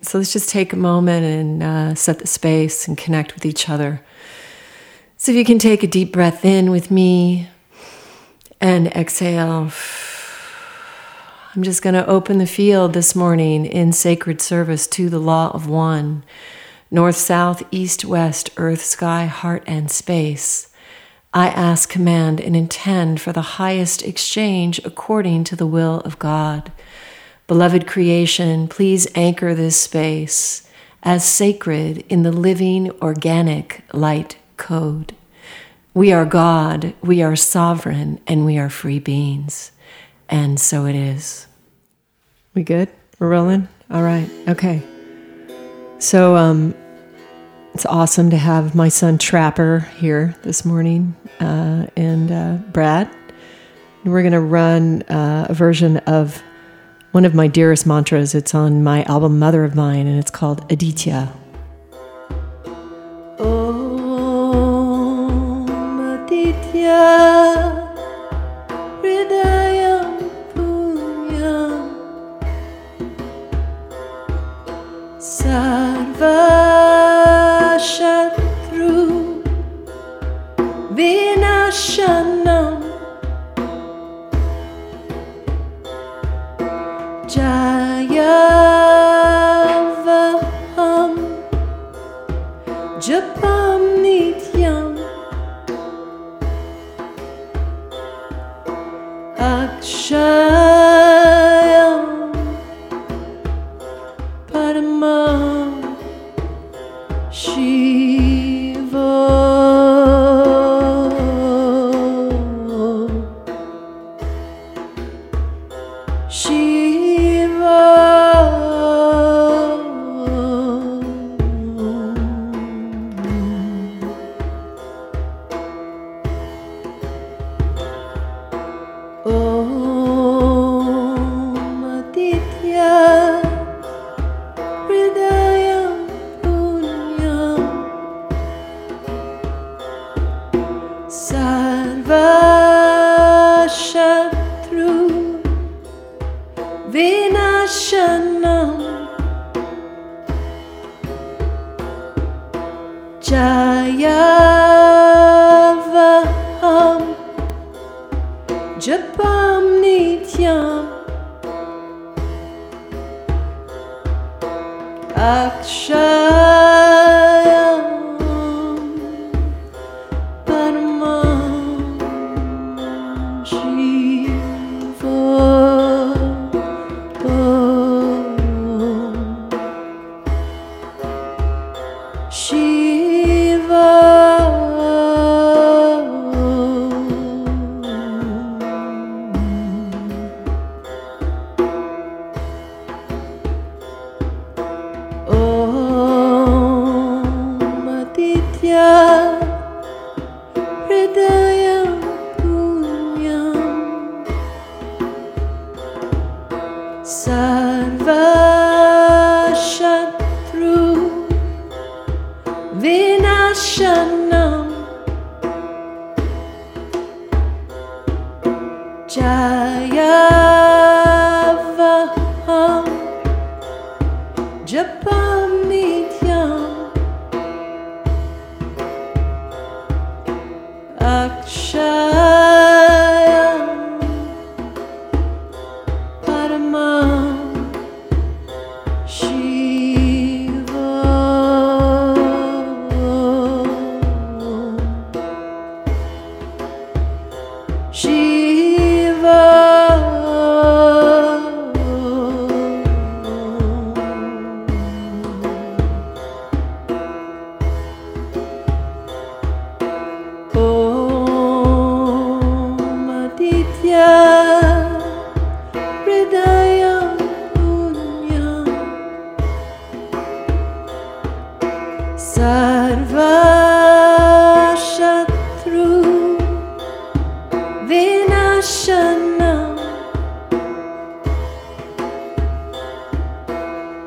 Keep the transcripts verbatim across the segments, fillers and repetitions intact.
So let's just take a moment and uh, set the space and connect with each other. So if you can take a deep breath in with me and exhale. I'm just going to open the field this morning in sacred service to the law of one. North, south, east, west, earth, sky, heart, and space. I ask, command, and intend for the highest exchange according to the will of God. Beloved creation, please anchor this space as sacred in the living, organic light code. We are God, we are sovereign, and we are free beings. And so it is. We good? We're rolling? All right. Okay. So um, it's awesome to have my son Trapper here this morning uh, and uh, Brad. And we're going to run uh, a version of one of my dearest mantras. It's on my album, Mother of Mine, and it's called Aditya. Om Aditya Hridayam Punyam Sa Vashatru Vinashanam Jaya Vaham Japam Nityam Akshayam Paramam Shiva, Shiva, Om Aditya Sarva Shatru Vinashanam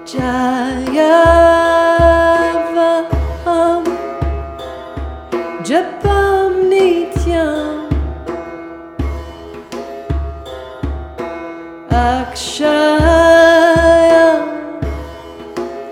Jaya Vaham Japam Nityam Akshayam Akshayam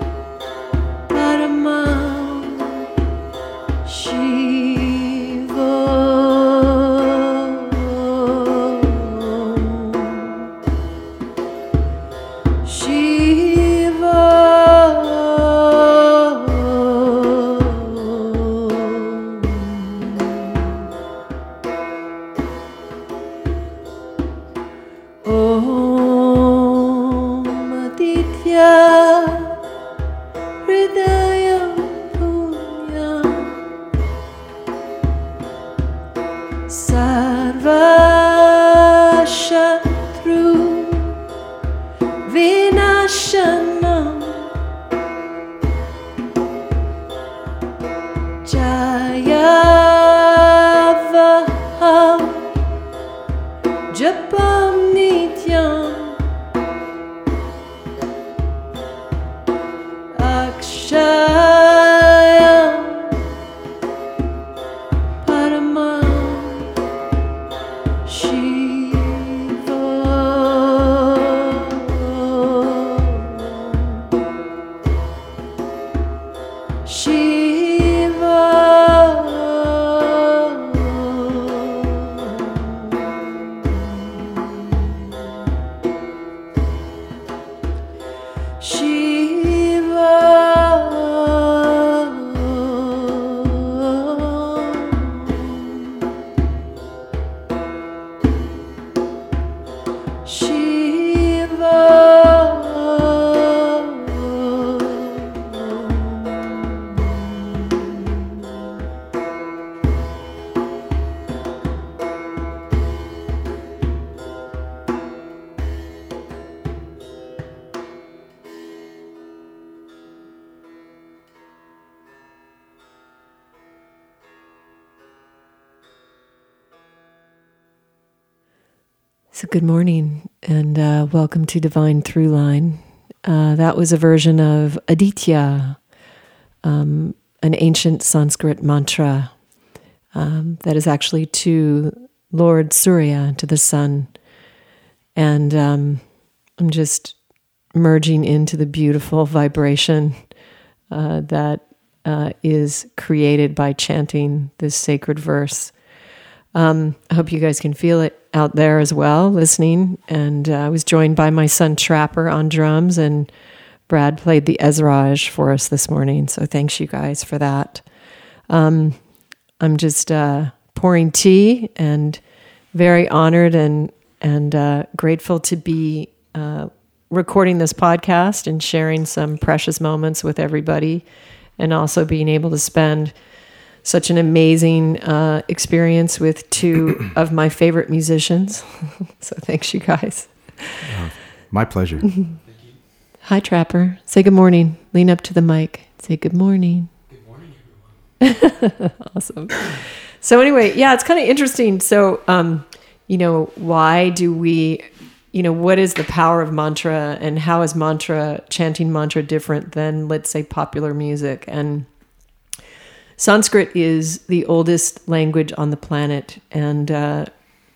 So good morning, and uh, welcome to Divine Throughline. Uh, that was a version of Aditya, um, an ancient Sanskrit mantra um, that is actually to Lord Surya, to the sun. And um, I'm just merging into the beautiful vibration uh, that uh, is created by chanting this sacred verse. Um, I hope you guys can feel it out there as well, listening. And uh, I was joined by my son Trapper on drums, and Brad played the Esraj for us this morning. So thanks you guys for that. Um, I'm just uh, pouring tea, and very honored and and uh, grateful to be uh, recording this podcast and sharing some precious moments with everybody, and also being able to spend such an amazing uh, experience with two of my favorite musicians. So thanks, you guys. Oh, my pleasure. Thank you. Hi, Trapper. Say good morning. Lean up to the mic. Say good morning. Good morning, everyone. Awesome. So anyway, yeah, it's kind of interesting. So, um, you know, why do we, you know, what is the power of mantra, and how is mantra, chanting mantra, different than, let's say, popular music? And Sanskrit is the oldest language on the planet, and uh,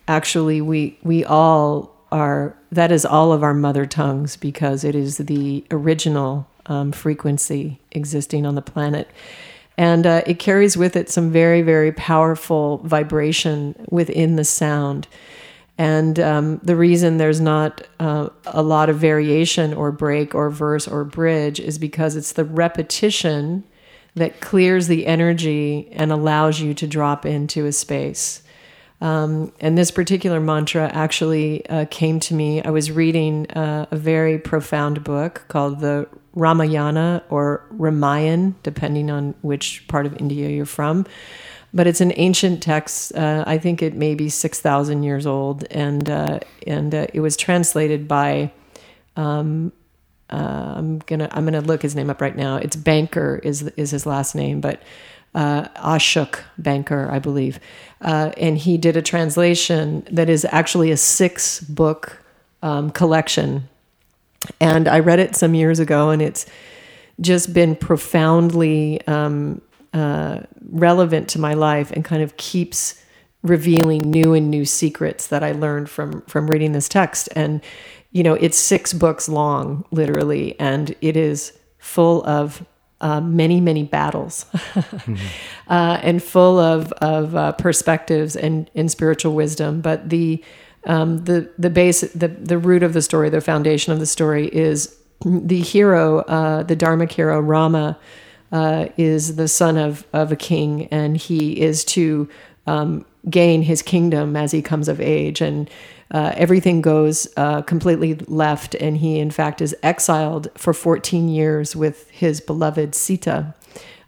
actually we we all are, that is all of our mother tongues, because it is the original um, frequency existing on the planet. And uh, it carries with it some very, very powerful vibration within the sound. And um, the reason there's not uh, a lot of variation or break or verse or bridge is because it's the repetition that clears the energy and allows you to drop into a space. Um, and this particular mantra actually uh, came to me. I was reading uh, a very profound book called the Ramayana, or Ramayana, depending on which part of India you're from. But it's an ancient text. Uh, I think it may be six thousand years old. And uh, and uh, it was translated by... Um, Uh, I'm gonna I'm gonna look his name up right now. It's Banker is is his last name, but uh, Ashok Banker, I believe. Uh, and he did a translation that is actually a six book um, collection. And I read it some years ago, and it's just been profoundly um, uh, relevant to my life, and kind of keeps revealing new and new secrets that I learned from from reading this text. And you know, it's six books long, literally, and it is full of uh, many, many battles, mm-hmm. uh, and full of of uh, perspectives and, and spiritual wisdom. But the um, the the base, the the root of the story, the foundation of the story, is the hero, uh, the Dharmic hero Rama, uh, is the son of of a king, and he is to um, gain his kingdom as he comes of age. And uh, everything goes uh, completely left, and he, in fact, is exiled for fourteen years with his beloved Sita.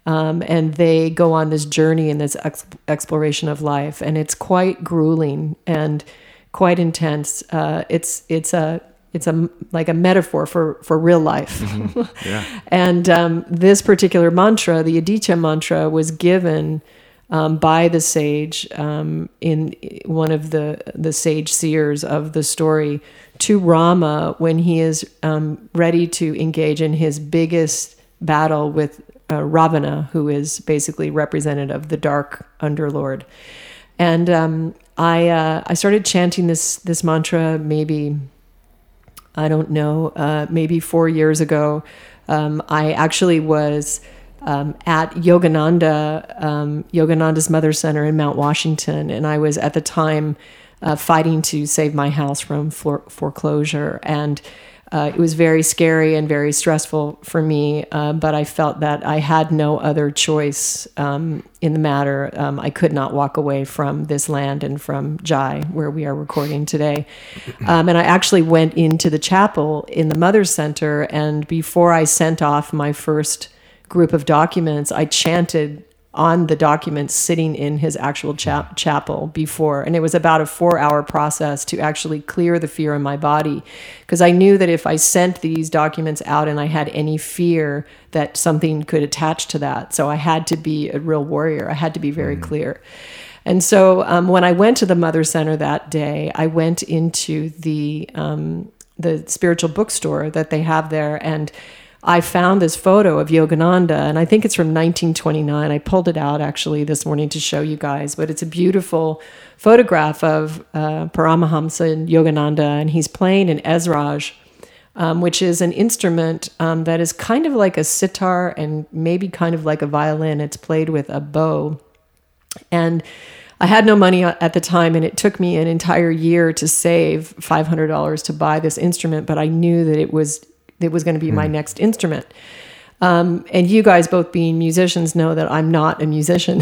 Um, and they go on this journey and this ex- exploration of life, and it's quite grueling and quite intense. Uh, it's it's a it's a like a metaphor for, for real life. Mm-hmm. Yeah. And um, this particular mantra, the Aditya mantra, was given um, by the sage um, in one of the the sage seers of the story to Rama when he is um, ready to engage in his biggest battle with Uh, Ravana, who is basically representative of the dark underlord. And um, I uh, I started chanting this this mantra maybe, I don't know, uh, maybe four years ago. Um, I actually was um, at Yogananda, um, Yogananda's Mother Center in Mount Washington, and I was at the time uh, fighting to save my house from for- foreclosure. And Uh, it was very scary and very stressful for me, uh, but I felt that I had no other choice um, in the matter. Um, I could not walk away from this land and from Jai, where we are recording today. Um, and I actually went into the chapel in the Mother Center, and before I sent off my first group of documents, I chanted on the documents sitting in his actual cha- chapel before. And it was about a four hour process to actually clear the fear in my body. Because I knew that if I sent these documents out and I had any fear that something could attach to that. So I had to be a real warrior. I had to be very mm-hmm. clear. And so um, when I went to the Mother Center that day, I went into the um, the spiritual bookstore that they have there, and I found this photo of Yogananda, and I think it's from nineteen twenty-nine. I pulled it out actually this morning to show you guys, but it's a beautiful photograph of uh, Paramahansa Yogananda, and he's playing an Esraj, um, which is an instrument um, that is kind of like a sitar and maybe kind of like a violin. It's played with a bow. And I had no money at the time, and it took me an entire year to save five hundred dollars to buy this instrument, but I knew that it was It was going to be my next instrument. Um, and you guys, both being musicians, know that I'm not a musician.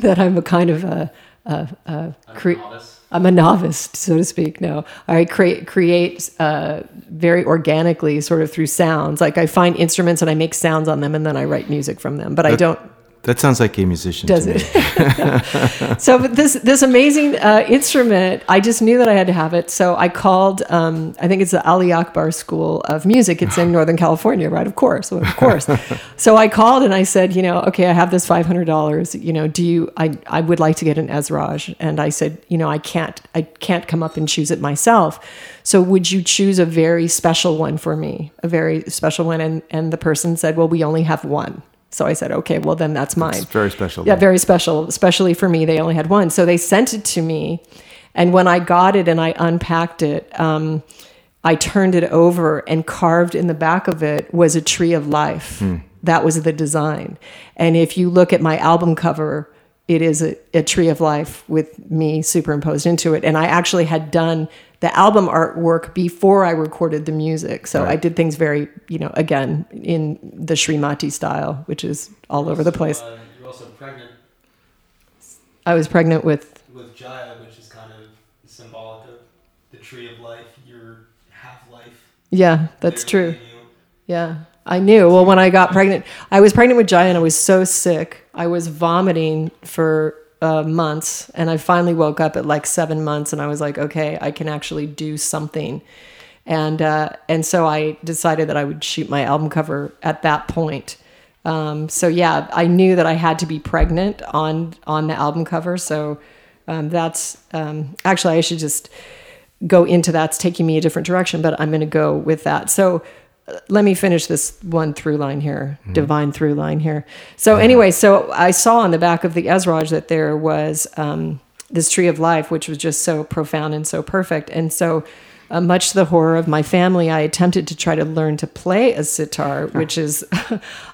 That I'm a kind of a... a, a cre- I'm a novice. I'm a novice, so to speak, no. I cre- create uh, very organically, sort of through sounds. Like I find instruments and I make sounds on them, and then I write music from them. But that, I don't... That sounds like a musician. Does to it? Me. So but this this amazing uh, instrument, I just knew that I had to have it. So I called. Um, I think it's the Ali Akbar School of Music. It's in Northern California, right? Of course, of course. So I called and I said, you know, okay, I have this five hundred dollars. You know, do you? I I would like to get an Esraj, and I said, you know, I can't. I can't come up and choose it myself. So would you choose a very special one for me? A very special one. And and the person said, well, we only have one. So I said, okay, well, then that's mine. It's very special. Yeah, very special, especially for me. They only had one. So they sent it to me. And when I got it and I unpacked it, um, I turned it over, and carved in the back of it was a tree of life. Hmm. That was the design. And if you look at my album cover, it is a, a tree of life with me superimposed into it. And I actually had done the album artwork before I recorded the music. So right. I did things very, you know, again, in the Srimati style, which is all you're over also, the place. Uh, you were also pregnant. I was pregnant with... With Jaya, which is kind of symbolic of the tree of life, your half-life. Yeah, that's true. Yeah, I knew. Well, when I got pregnant, I was pregnant with Jaya, and I was so sick. I was vomiting for... Uh, months, and I finally woke up at like seven months, and I was like, okay, I can actually do something, and uh, and so I decided that I would shoot my album cover at that point. Um, so yeah, I knew that I had to be pregnant on on the album cover. So um, that's um, actually I should just go into that's taking me a different direction, but I'm going to go with that. So. Let me finish this one through line here, mm-hmm. divine through line here. So mm-hmm. anyway, so I saw on the back of the Esraj that there was um, this tree of life, which was just so profound and so perfect. And so uh, much to the horror of my family, I attempted to try to learn to play a sitar, which is,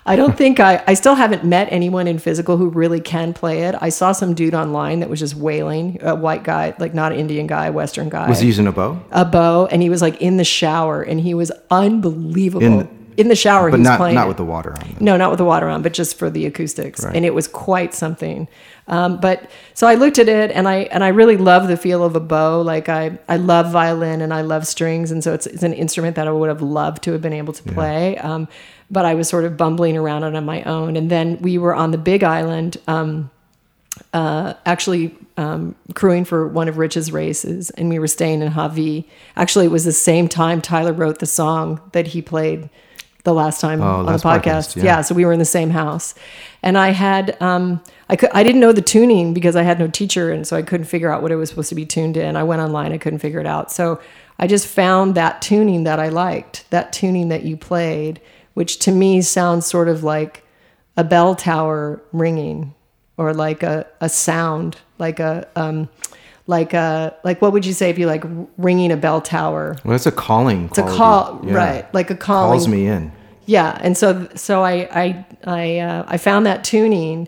I don't think I, I still haven't met anyone in physical who really can play it. I saw some dude online that was just wailing, a white guy, like not an Indian guy, Western guy. Was he using a bow? A bow. And he was like in the shower, and he was unbelievable. In, in the shower. But he was not, playing not it. with the water on. No, not with the water on, but just for the acoustics. Right. And it was quite something. Um, but so I looked at it, and I and I really love the feel of a bow. Like I, I love violin and I love strings, and so it's it's an instrument that I would have loved to have been able to play. Yeah. Um, but I was sort of bumbling around on my own. And then we were on the Big Island, um, uh, actually um, crewing for one of Rich's races, and we were staying in Javi. Actually, it was the same time Tyler wrote the song that he played the last time oh, on the podcast. podcast yeah. yeah, so we were in the same house. And I had, um, I, could, I didn't know the tuning because I had no teacher, and so I couldn't figure out what it was supposed to be tuned in. I went online, I couldn't figure it out. So I just found that tuning that I liked, that tuning that you played, which to me sounds sort of like a bell tower ringing, or like a, a sound, like a, um, like a, like what would you say if you like ringing a bell tower? Well, it's a calling. It's quality. a call, yeah. right? Like a calling. Calls me in. Yeah, and so so I I I, uh, I found that tuning,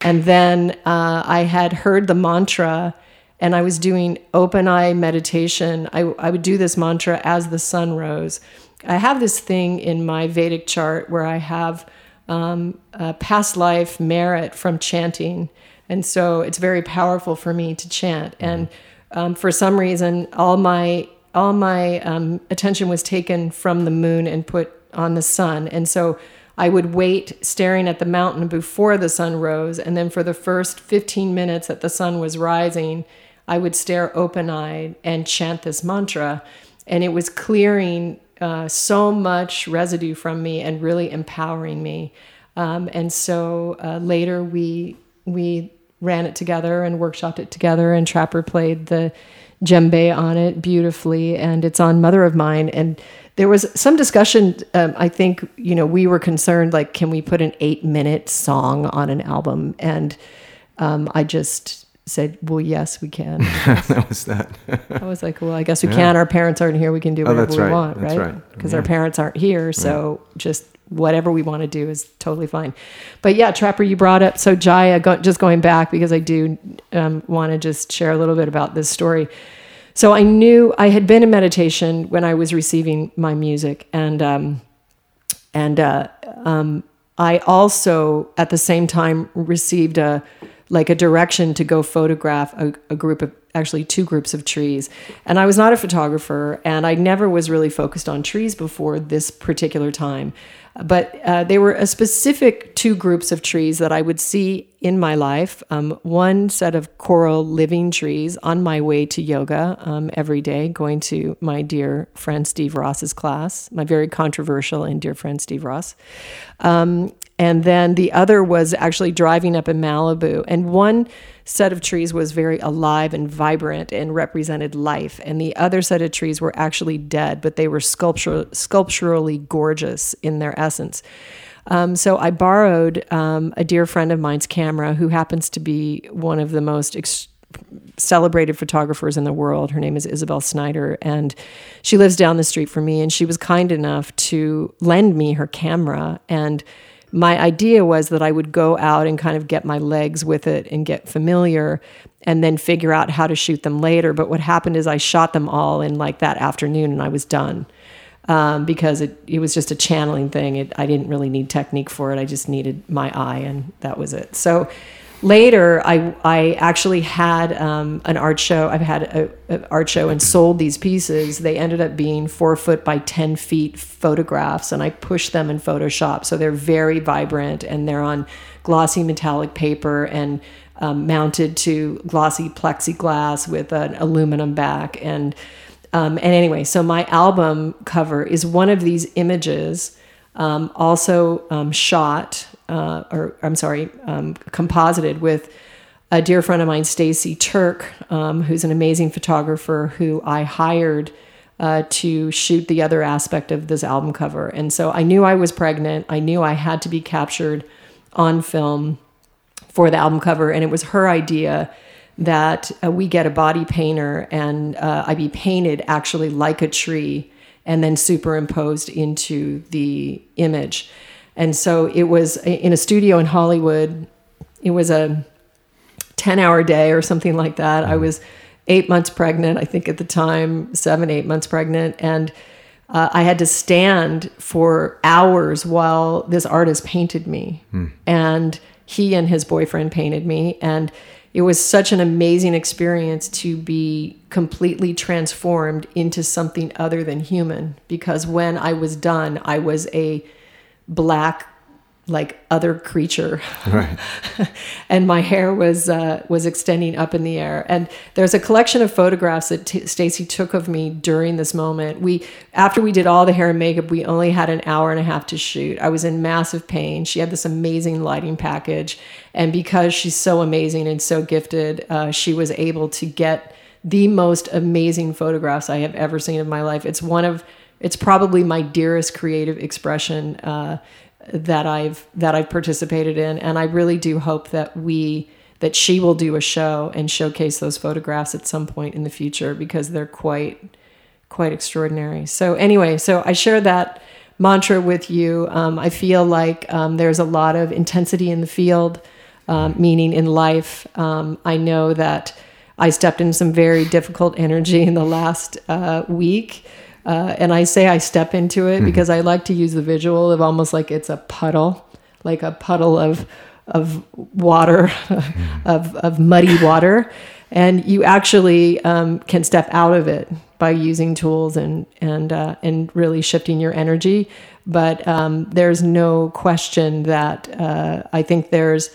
and then uh, I had heard the mantra, and I was doing open eye meditation. I I would do this mantra as the sun rose. I have this thing in my Vedic chart where I have um, a past life merit from chanting. And so it's very powerful for me to chant. And um, for some reason, all my all my um, attention was taken from the moon and put on the sun. And so I would wait staring at the mountain before the sun rose. And then for the first fifteen minutes that the sun was rising, I would stare open-eyed and chant this mantra. And it was clearing Uh, so much residue from me and really empowering me. Um, and so uh, later we we ran it together and workshopped it together, and Trapper played the djembe on it beautifully, and it's on Mother of Mine. And there was some discussion, um, I think, you know, we were concerned, like, can we put an eight-minute song on an album? And um, I just... said, well, yes, we can. That was that. I was like, well, I guess we yeah. can. Our parents aren't here. We can do whatever oh, that's we right. want, that's right? Because right. yeah. our parents aren't here. So yeah. just whatever we want to do is totally fine. But yeah, Trapper, you brought up, so Jaya, go, just going back, because I do um, want to just share a little bit about this story. So I knew I had been in meditation when I was receiving my music. And, um, and uh, um, I also, at the same time, received a, like a direction to go photograph a, a group of, actually two groups of trees. And I was not a photographer, and I never was really focused on trees before this particular time. But uh, they were a specific two groups of trees that I would see in my life. Um, one set of coral living trees on my way to yoga um, every day, going to my dear friend Steve Ross's class, my very controversial and dear friend Steve Ross. Um, And then the other was actually driving up in Malibu. And one set of trees was very alive and vibrant and represented life. And the other set of trees were actually dead, but they were sculpture, sculpturally gorgeous in their essence. Um, so I borrowed um, a dear friend of mine's camera, who happens to be one of the most ex- celebrated photographers in the world. Her name is Isabel Snyder, and she lives down the street from me. And she was kind enough to lend me her camera, and my idea was that I would go out and kind of get my legs with it and get familiar and then figure out how to shoot them later. But what happened is I shot them all in like that afternoon, and I was done um, because it, it was just a channeling thing. It, I didn't really need technique for it. I just needed my eye, and that was it. So later, I I actually had um, an art show. I've had an art show and sold these pieces. They ended up being four foot by ten feet photographs, and I pushed them in Photoshop. So they're very vibrant, and they're on glossy metallic paper and um, mounted to glossy plexiglass with an aluminum back. And um, and anyway, so my album cover is one of these images, um, also um, shot. Uh, or I'm sorry, um, composited with a dear friend of mine, Stacey Turk, um, who's an amazing photographer who I hired uh, to shoot the other aspect of this album cover. And so I knew I was pregnant. I knew I had to be captured on film for the album cover. And it was her idea that uh, we get a body painter, and uh, I be painted actually like a tree and then superimposed into the image. And so it was in a studio in Hollywood. It was a ten-hour day or something like that. I was eight months pregnant, I think at the time, seven, eight months pregnant. And Uh, I had to stand for hours while this artist painted me. Mm. And he and his boyfriend painted me. And it was such an amazing experience to be completely transformed into something other than human. Because when I was done, I was a black, like, other creature. Right. And my hair was uh, was extending up in the air. And there's a collection of photographs that t- Stacey took of me during this moment. We, after we did all the hair and makeup, we only had an hour and a half to shoot. I was in massive pain. She had this amazing lighting package. And because she's so amazing and so gifted, uh, she was able to get the most amazing photographs I have ever seen in my life. It's one of, it's probably my dearest creative expression uh, that I've that I've participated in, and I really do hope that we that she will do a show and showcase those photographs at some point in the future, because they're quite quite extraordinary. So anyway, so I share that mantra with you. Um, I feel like um, there's a lot of intensity in the field, um, meaning in life. Um, I know that I stepped in some very difficult energy in the last uh, week. Uh, and I say I step into it because I like to use the visual of almost like it's a puddle, like a puddle of of water, of of muddy water. And you actually um, can step out of it by using tools and and uh, and really shifting your energy. But um, there's no question that uh, I think there's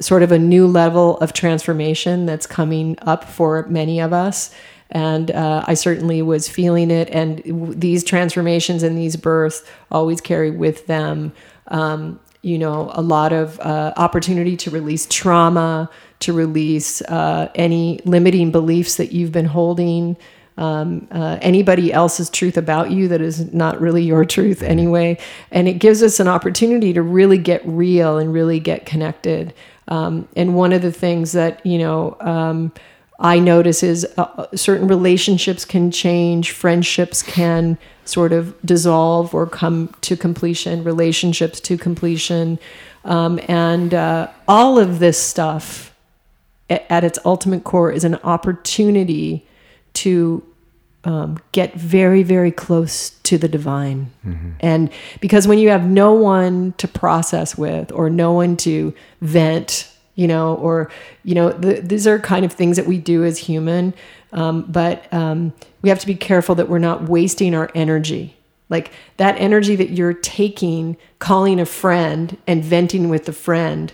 sort of a new level of transformation that's coming up for many of us. And uh, I certainly was feeling it. And w- these transformations and these births always carry with them, um, you know, a lot of uh, opportunity to release trauma, to release uh, any limiting beliefs that you've been holding, um, uh, anybody else's truth about you that is not really your truth anyway. And it gives us an opportunity to really get real and really get connected. Um, and one of the things that, you know, um, I notice is uh, certain relationships can change, friendships can sort of dissolve or come to completion, relationships to completion. Um, and uh, all of this stuff at, at its ultimate core is an opportunity to um, get very, very close to the divine. Mm-hmm. And because when you have no one to process with or no one to vent, you know, or, you know, the, these are kind of things that we do as human. Um, but um, we have to be careful that we're not wasting our energy. Like that energy that you're taking, calling a friend and venting with the friend.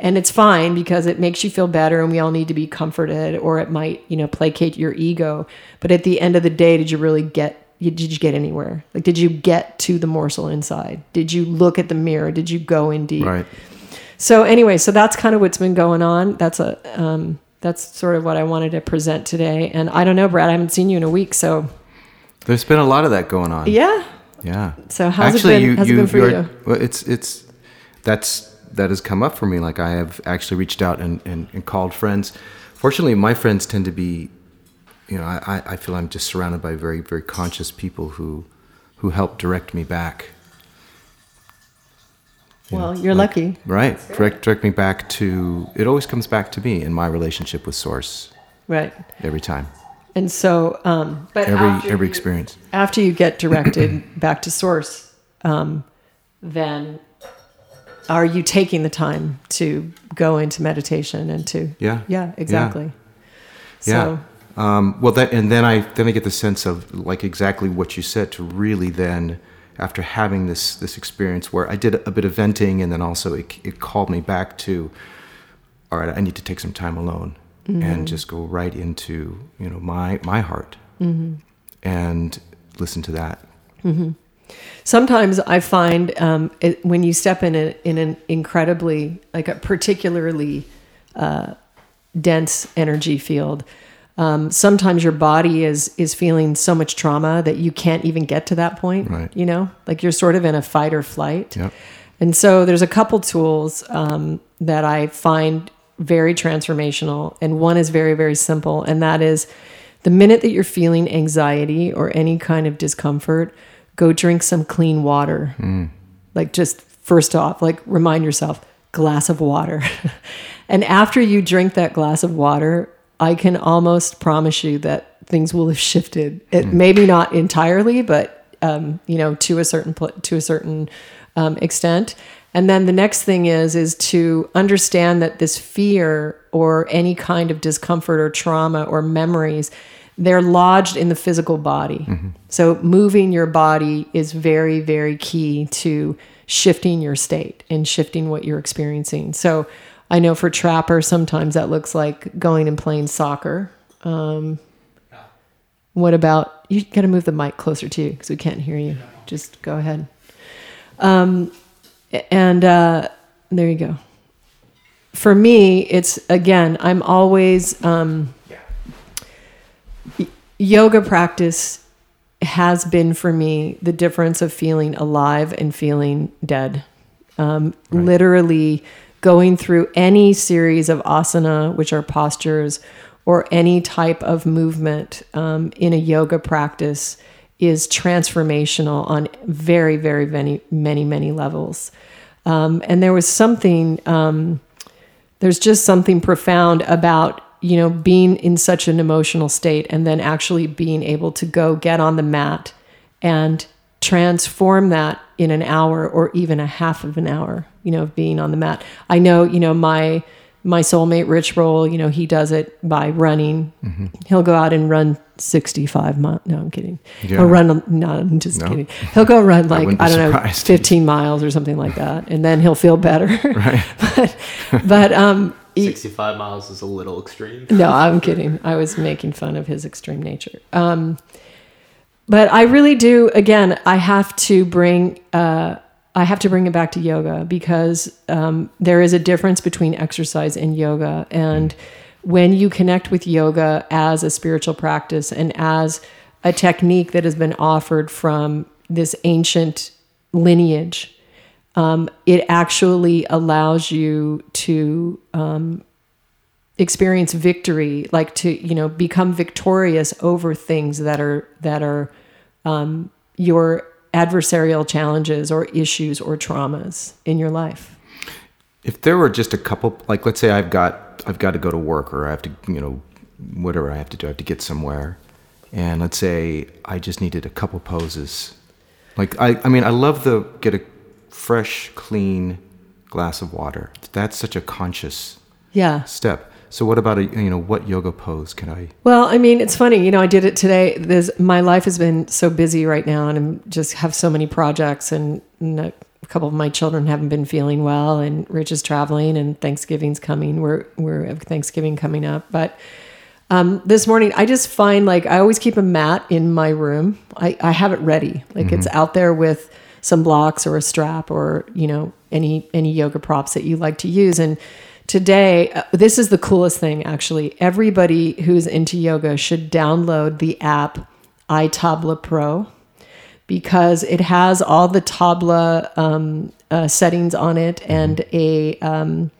And it's fine because it makes you feel better and we all need to be comforted, or it might, you know, placate your ego. But at the end of the day, did you really get, did you get anywhere? Like, did you get to the morsel inside? Did you look at the mirror? Did you go in deep? Right. So anyway, so that's kind of what's been going on. That's a um, that's sort of what I wanted to present today. And I don't know, Brad, I haven't seen you in a week, so there's been a lot of that going on. Yeah, yeah. So how's actually, it been? You, how's you, it been for you? Well, it's it's that's that has come up for me. Like I have actually reached out and, and, and called friends. Fortunately, my friends tend to be, you know, I, I feel I'm just surrounded by very very conscious people who who help direct me back. You well, know, you're like, lucky. Right. Direct, direct me back to, it always comes back to me in my relationship with Source. Right. Every time. And so, um, but every, every you, experience. After you get directed back to Source, um, then are you taking the time to go into meditation and to, yeah, yeah, exactly. Yeah. So, yeah. Um, well that, and then I, then I get the sense of like exactly what you said to really then, after having this this experience where I did a bit of venting and then also it, it called me back to, all right, I need to take some time alone mm-hmm. and just go right into, you know, my, my heart mm-hmm. and listen to that. Mm-hmm. Sometimes I find um, it, when you step in, a, in an incredibly, like a particularly uh, dense energy field, Um, sometimes your body is is feeling so much trauma that you can't even get to that point, right. You know, like you're sort of in a fight or flight. Yep. And so there's a couple tools um, that I find very transformational. And one is very, very simple. And that is the minute that you're feeling anxiety or any kind of discomfort, go drink some clean water. Mm. Like just first off, like remind yourself, glass of water. And after you drink that glass of water, I can almost promise you that things will have shifted. It, maybe not entirely, but um, you know, to a certain pl- to a certain um, extent. And then the next thing is, is to understand that this fear or any kind of discomfort or trauma or memories, they're lodged in the physical body. Mm-hmm. So moving your body is very, very key to shifting your state and shifting what you're experiencing. So I know for Trapper, sometimes that looks like going and playing soccer. Um, what about, you got to move the mic closer to you because we can't hear you. Just go ahead. Um, And uh, there you go. For me, it's, again, I'm always, um, y- yoga practice has been for me the difference of feeling alive and feeling dead. Um, right. Literally going through any series of asana, which are postures, or any type of movement um, in a yoga practice is transformational on very, very many, many, many levels. Um, and there was something, um, there's just something profound about, you know, being in such an emotional state and then actually being able to go get on the mat and transform that in an hour or even a half of an hour, you know, of being on the mat. I know, you know, my, my soulmate, Rich Roll, you know, he does it by running. Mm-hmm. He'll go out and run sixty-five miles. No, I'm kidding. Yeah. He'll run, no, I'm just no. kidding. He'll go run like, I, I don't know, fifteen miles or something like that. And then he'll feel better. Right. but, but, um, sixty-five miles is a little extreme. No, I'm kidding. I was making fun of his extreme nature. Um, but I really do, again, I have to bring, uh, I have to bring it back to yoga because um, there is a difference between exercise and yoga. And when you connect with yoga as a spiritual practice and as a technique that has been offered from this ancient lineage, um, it actually allows you to um, experience victory, like to, you know, become victorious over things that are, that are um, your adversarial challenges or issues or traumas in your life. If there were just a couple, like let's say I've got I've got to go to work or I have to, you know, whatever I have to do, I have to get somewhere. And let's say I just needed a couple poses. Like I I mean, I love the get a fresh, clean glass of water. That's such a conscious yeah. step. So what about, a you know, what yoga pose can I? Well, I mean, it's funny. You know, I did it today. There's, my life has been so busy right now and I'm just have so many projects and, and a couple of my children haven't been feeling well and Rich is traveling and Thanksgiving's coming. We're, we're have Thanksgiving coming up. But um, this morning, I just find like I always keep a mat in my room. I, I have it ready. Like mm-hmm. it's out there with some blocks or a strap or, you know, any any yoga props that you like to use. And today, uh, this is the coolest thing, actually. Everybody who's into yoga should download the app iTabla Pro because it has all the tabla um, uh, settings on it and a um,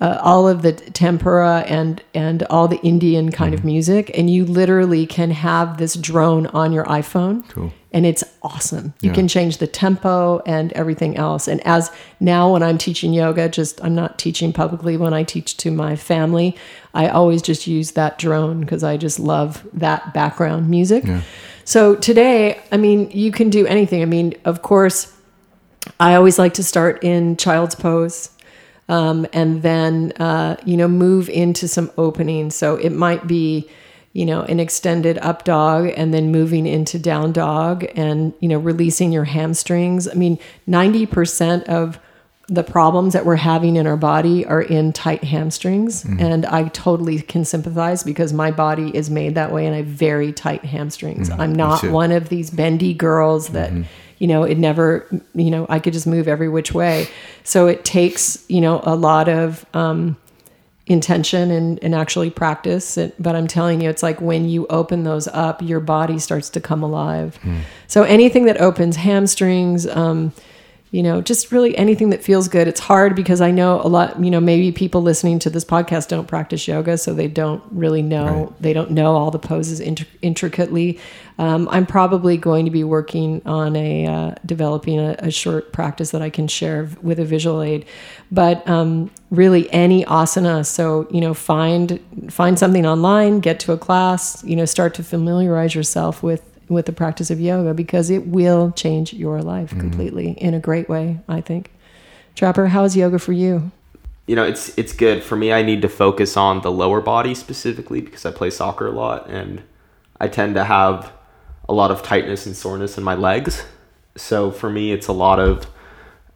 uh, all of the tempura and, and all the Indian kind mm-hmm. of music. And you literally can have this drone on your iPhone. Cool. And it's awesome. You yeah. can change the tempo and everything else. And as now when I'm teaching yoga, just I'm not teaching publicly. When I teach to my family, I always just use that drone because I just love that background music. Yeah. So today, I mean, you can do anything. I mean, of course, I always like to start in child's pose um, and then, uh, you know, move into some openings. So it might be, you know, an extended up dog and then moving into down dog and, you know, releasing your hamstrings. I mean, ninety percent of the problems that we're having in our body are in tight hamstrings. Mm-hmm. And I totally can sympathize because my body is made that way and I have very tight hamstrings. Mm-hmm. I'm not one of these bendy girls that, mm-hmm. you know, it never, you know, I could just move every which way. So it takes, you know, a lot of, um, intention and, and actually practice it. But I'm telling you, it's like when you open those up, your body starts to come alive. Mm. So anything that opens hamstrings, um, you know, just really anything that feels good. It's hard because I know a lot, you know, maybe people listening to this podcast don't practice yoga, so they don't really know, right. they don't know all the poses int- intricately. Um, I'm probably going to be working on a, uh, developing a, a short practice that I can share v- with a visual aid, but, um, really any asana. So, you know, find, find something online, get to a class, you know, start to familiarize yourself with, with the practice of yoga, because it will change your life completely mm-hmm. in a great way, I think. Trapper, how is yoga for you? You know, it's it's good. For me, I need to focus on the lower body specifically because I play soccer a lot, and I tend to have a lot of tightness and soreness in my legs. So for me, it's a lot of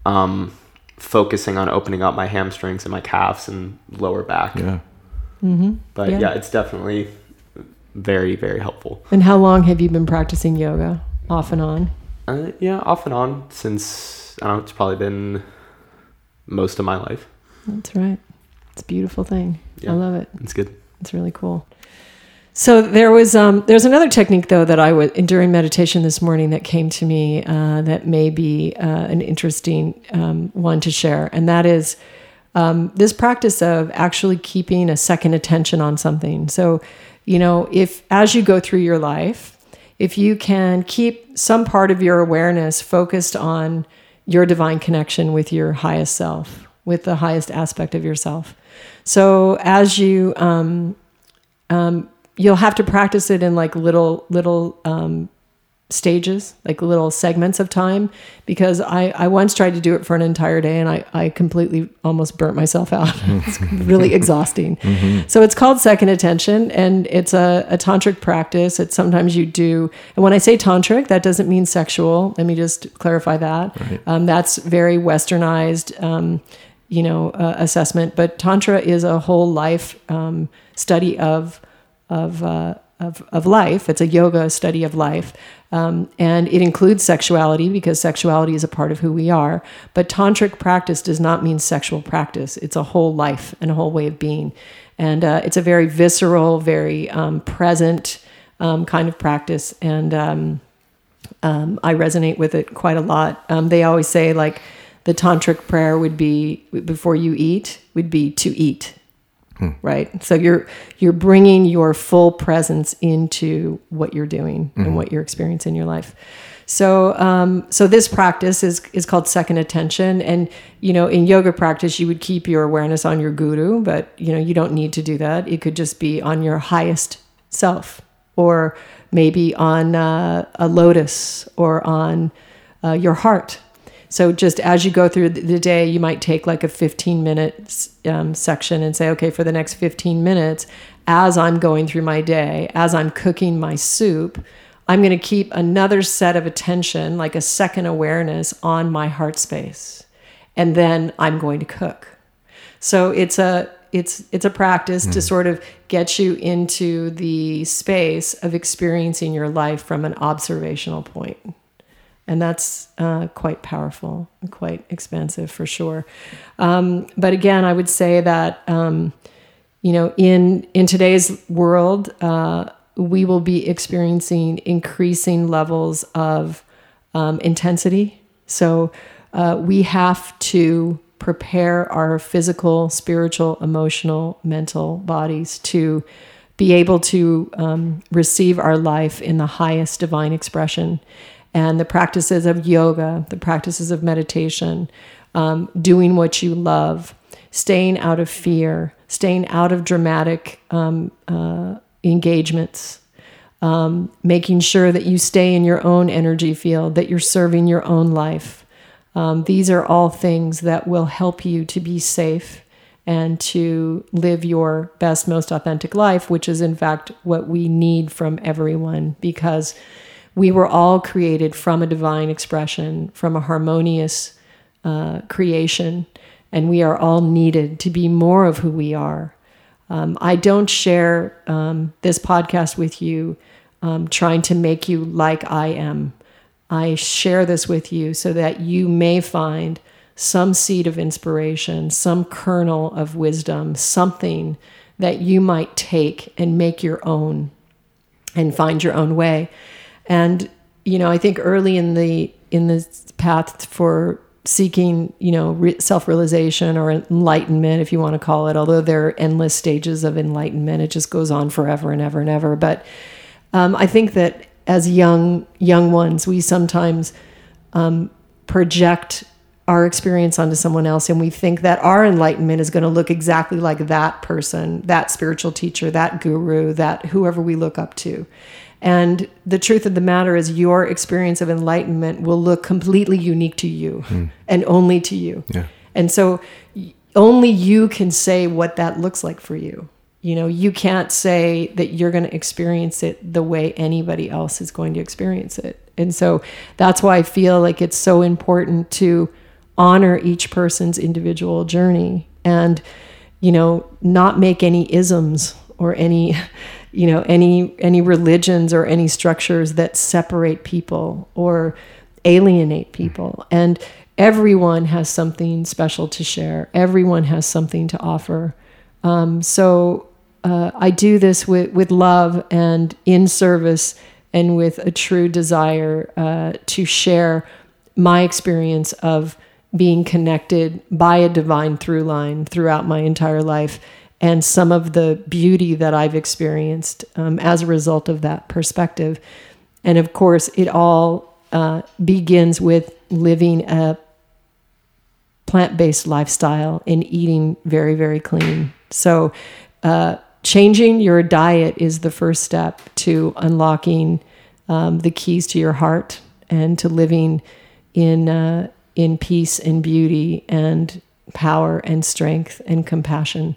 um, focusing on opening up my hamstrings and my calves and lower back. Yeah. Mm-hmm. But yeah. yeah, it's definitely very, very helpful. And how long have you been practicing yoga off and on? Uh, yeah, off and on since, I don't know, it's probably been most of my life. That's right. It's a beautiful thing. Yeah, I love it. It's good. It's really cool. So there was um, there's another technique, though, that I was during meditation this morning that came to me uh, that may be uh, an interesting um, one to share. And that is um, this practice of actually keeping a second attention on something. So, you know, if as you go through your life, if you can keep some part of your awareness focused on your divine connection with your highest self, with the highest aspect of yourself. So as you... Um, um, you'll have to practice it in like little, little, um, stages, like little segments of time, because I, I once tried to do it for an entire day and I, I completely almost burnt myself out. It's really exhausting. Mm-hmm. So it's called second attention, and it's a, a tantric practice. It's sometimes you do. And when I say tantric, that doesn't mean sexual. Let me just clarify that. Right. Um, that's very westernized, um, you know, uh, assessment, but tantra is a whole life, um, study of, of, uh, of, of life. It's a yoga study of life. Um, and it includes sexuality, because sexuality is a part of who we are, but tantric practice does not mean sexual practice. It's a whole life and a whole way of being. And, uh, it's a very visceral, very, um, present, um, kind of practice. And, um, um, I resonate with it quite a lot. Um, they always say like the tantric prayer would be before you eat would be to eat. Hmm. Right. So you're, you're bringing your full presence into what you're doing mm-hmm. and what you're experiencing in your life. So, um, so this practice is, is called second attention. And, you know, in yoga practice, you would keep your awareness on your guru, but you know, you don't need to do that. It could just be on your highest self, or maybe on uh, a lotus, or on uh, your heart. So just as you go through the day, you might take like a fifteen minute um, section and say, okay, for the next fifteen minutes, as I'm going through my day, as I'm cooking my soup, I'm going to keep another set of attention, like a second awareness on my heart space. And then I'm going to cook. So it's a, it's, it's a practice mm. to sort of get you into the space of experiencing your life from an observational point. And that's uh, quite powerful and quite expansive for sure. Um, but again, I would say that, um, you know, in, in today's world, uh, we will be experiencing increasing levels of um, intensity. So uh, we have to prepare our physical, spiritual, emotional, mental bodies to be able to um, receive our life in the highest divine expression. And the practices of yoga, the practices of meditation, um, doing what you love, staying out of fear, staying out of dramatic um, uh, engagements, um, making sure that you stay in your own energy field, that you're serving your own life. Um, these are all things that will help you to be safe and to live your best, most authentic life, which is in fact what we need from everyone, because we were all created from a divine expression, from a harmonious uh, creation, and we are all needed to be more of who we are. Um, I don't share um, this podcast with you um, trying to make you like I am. I share this with you so that you may find some seed of inspiration, some kernel of wisdom, something that you might take and make your own and find your own way. And, you know, I think early in the, in the path for seeking, you know, re- self-realization or enlightenment, if you want to call it, although there are endless stages of enlightenment, it just goes on forever and ever and ever. But, um, I think that as young, young ones, we sometimes, um, project our experience onto someone else. And we think that our enlightenment is going to look exactly like that person, that spiritual teacher, that guru, that whoever we look up to. And the truth of the matter is your experience of enlightenment will look completely unique to you mm. and only to you. Yeah. And so only you can say what that looks like for you. You know, you can't say that you're going to experience it the way anybody else is going to experience it. And so that's why I feel like it's so important to honor each person's individual journey and, you know, not make any isms or any, you know, any any religions or any structures that separate people or alienate people. And everyone has something special to share. Everyone has something to offer. Um, so uh, I do this with, with love and in service and with a true desire uh, to share my experience of being connected by a divine through line throughout my entire life and some of the beauty that I've experienced um, as a result of that perspective. And of course, it all uh, begins with living a plant-based lifestyle and eating very, very clean. So uh, changing your diet is the first step to unlocking um, the keys to your heart and to living in uh, in peace and beauty and power and strength and compassion.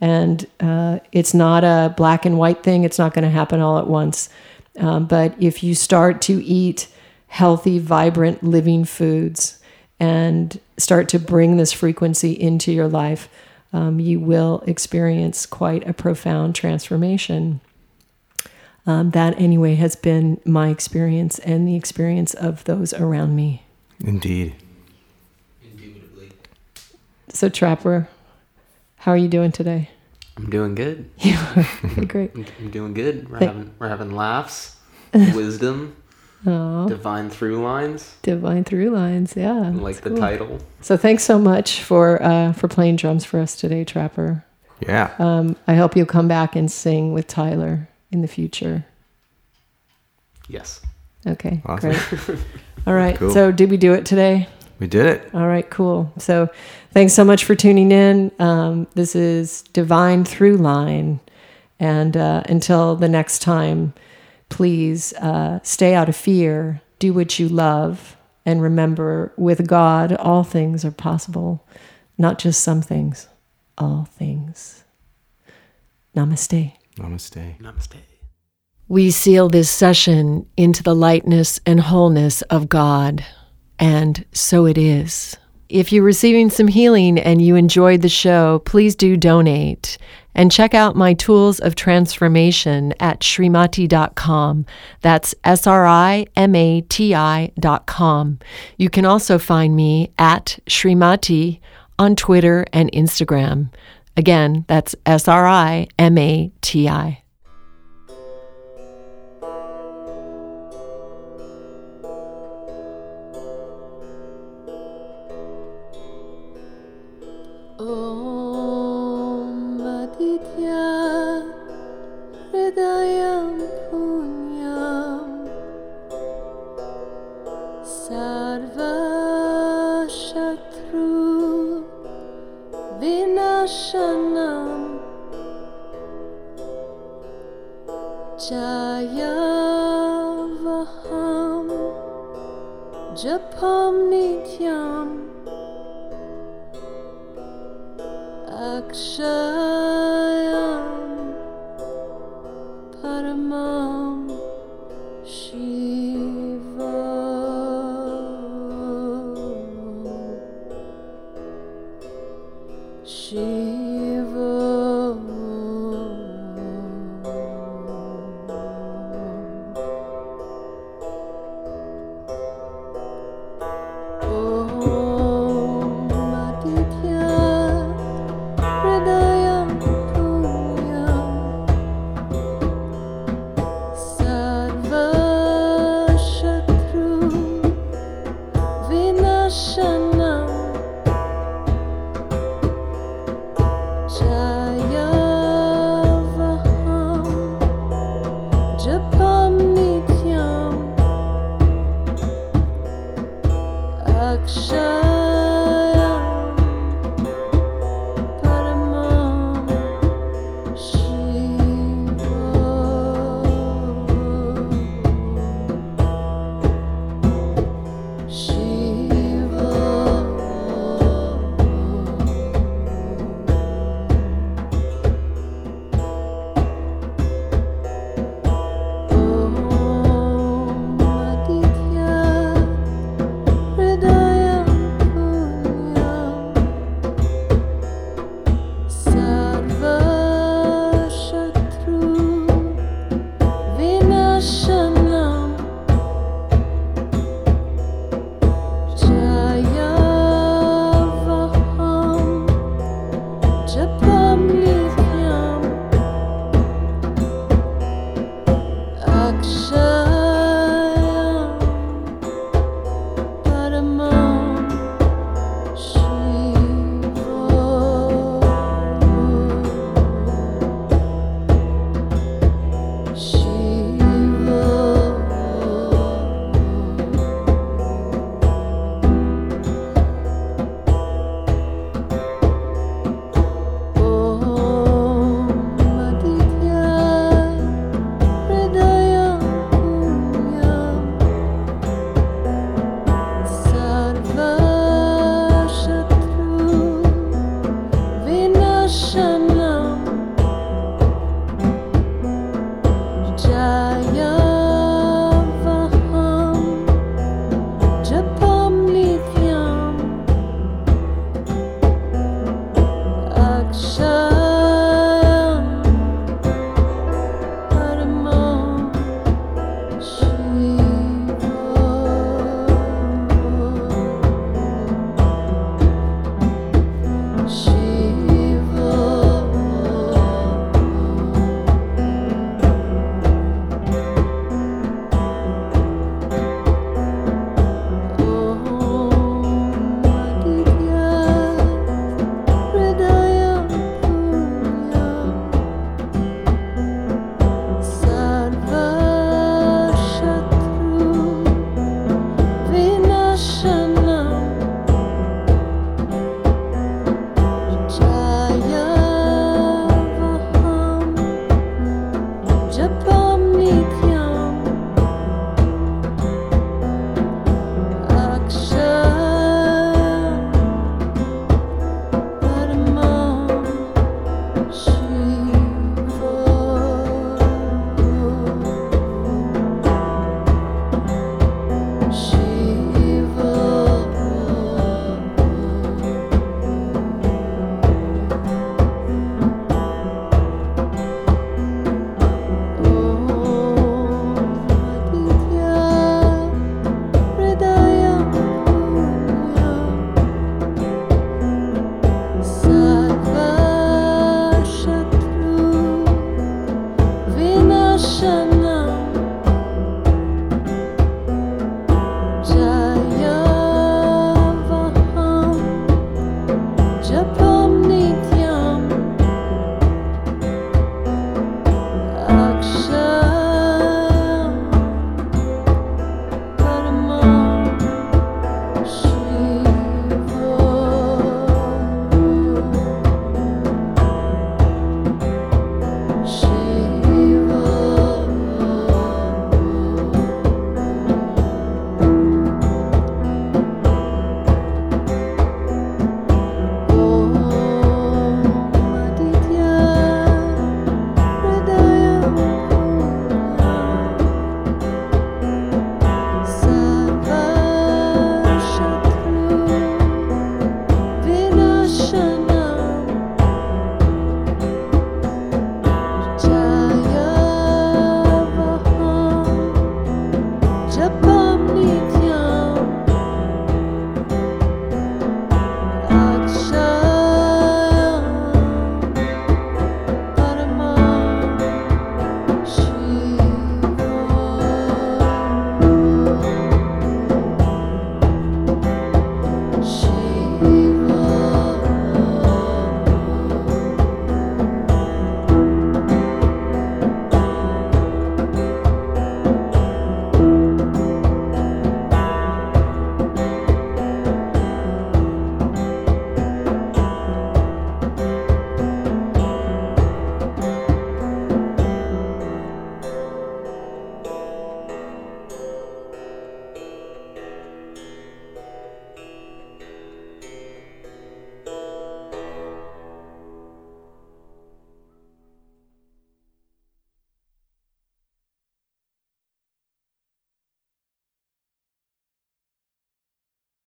And uh, it's not a black and white thing. It's not going to happen all at once. Um, but if you start to eat healthy, vibrant, living foods and start to bring this frequency into your life, um, you will experience quite a profound transformation. Um, that, anyway, has been my experience and the experience of those around me. Indeed. Indubitably. So, Trapper, how are you doing today? I'm doing good. You are great. I'm doing good. We're, Thank- having, we're having laughs, wisdom. Aww. Divine through lines. Divine through lines, yeah. Like the cool. title. So thanks so much for uh, for playing drums for us today, Trapper. Yeah. Um, I hope you'll come back and sing with Tyler in the future. Yes. Okay. Awesome. Great. All right. Cool. So did we do it today? We did it. All right. Cool. So thanks so much for tuning in. Um, this is Divine Throughline, and uh, until the next time. Please uh, stay out of fear, do what you love, and remember, with God, all things are possible. Not just some things, all things. Namaste. Namaste. Namaste. We seal this session into the lightness and wholeness of God, and so it is. If you're receiving some healing and you enjoyed the show, please do donate. And check out my tools of transformation at srimati dot com. That's S R I M A T I dot com. You can also find me at Srimati on Twitter and Instagram. Again, that's S R I M A T I. Jaya vaham japam nityam akshayam paramam shiva shiva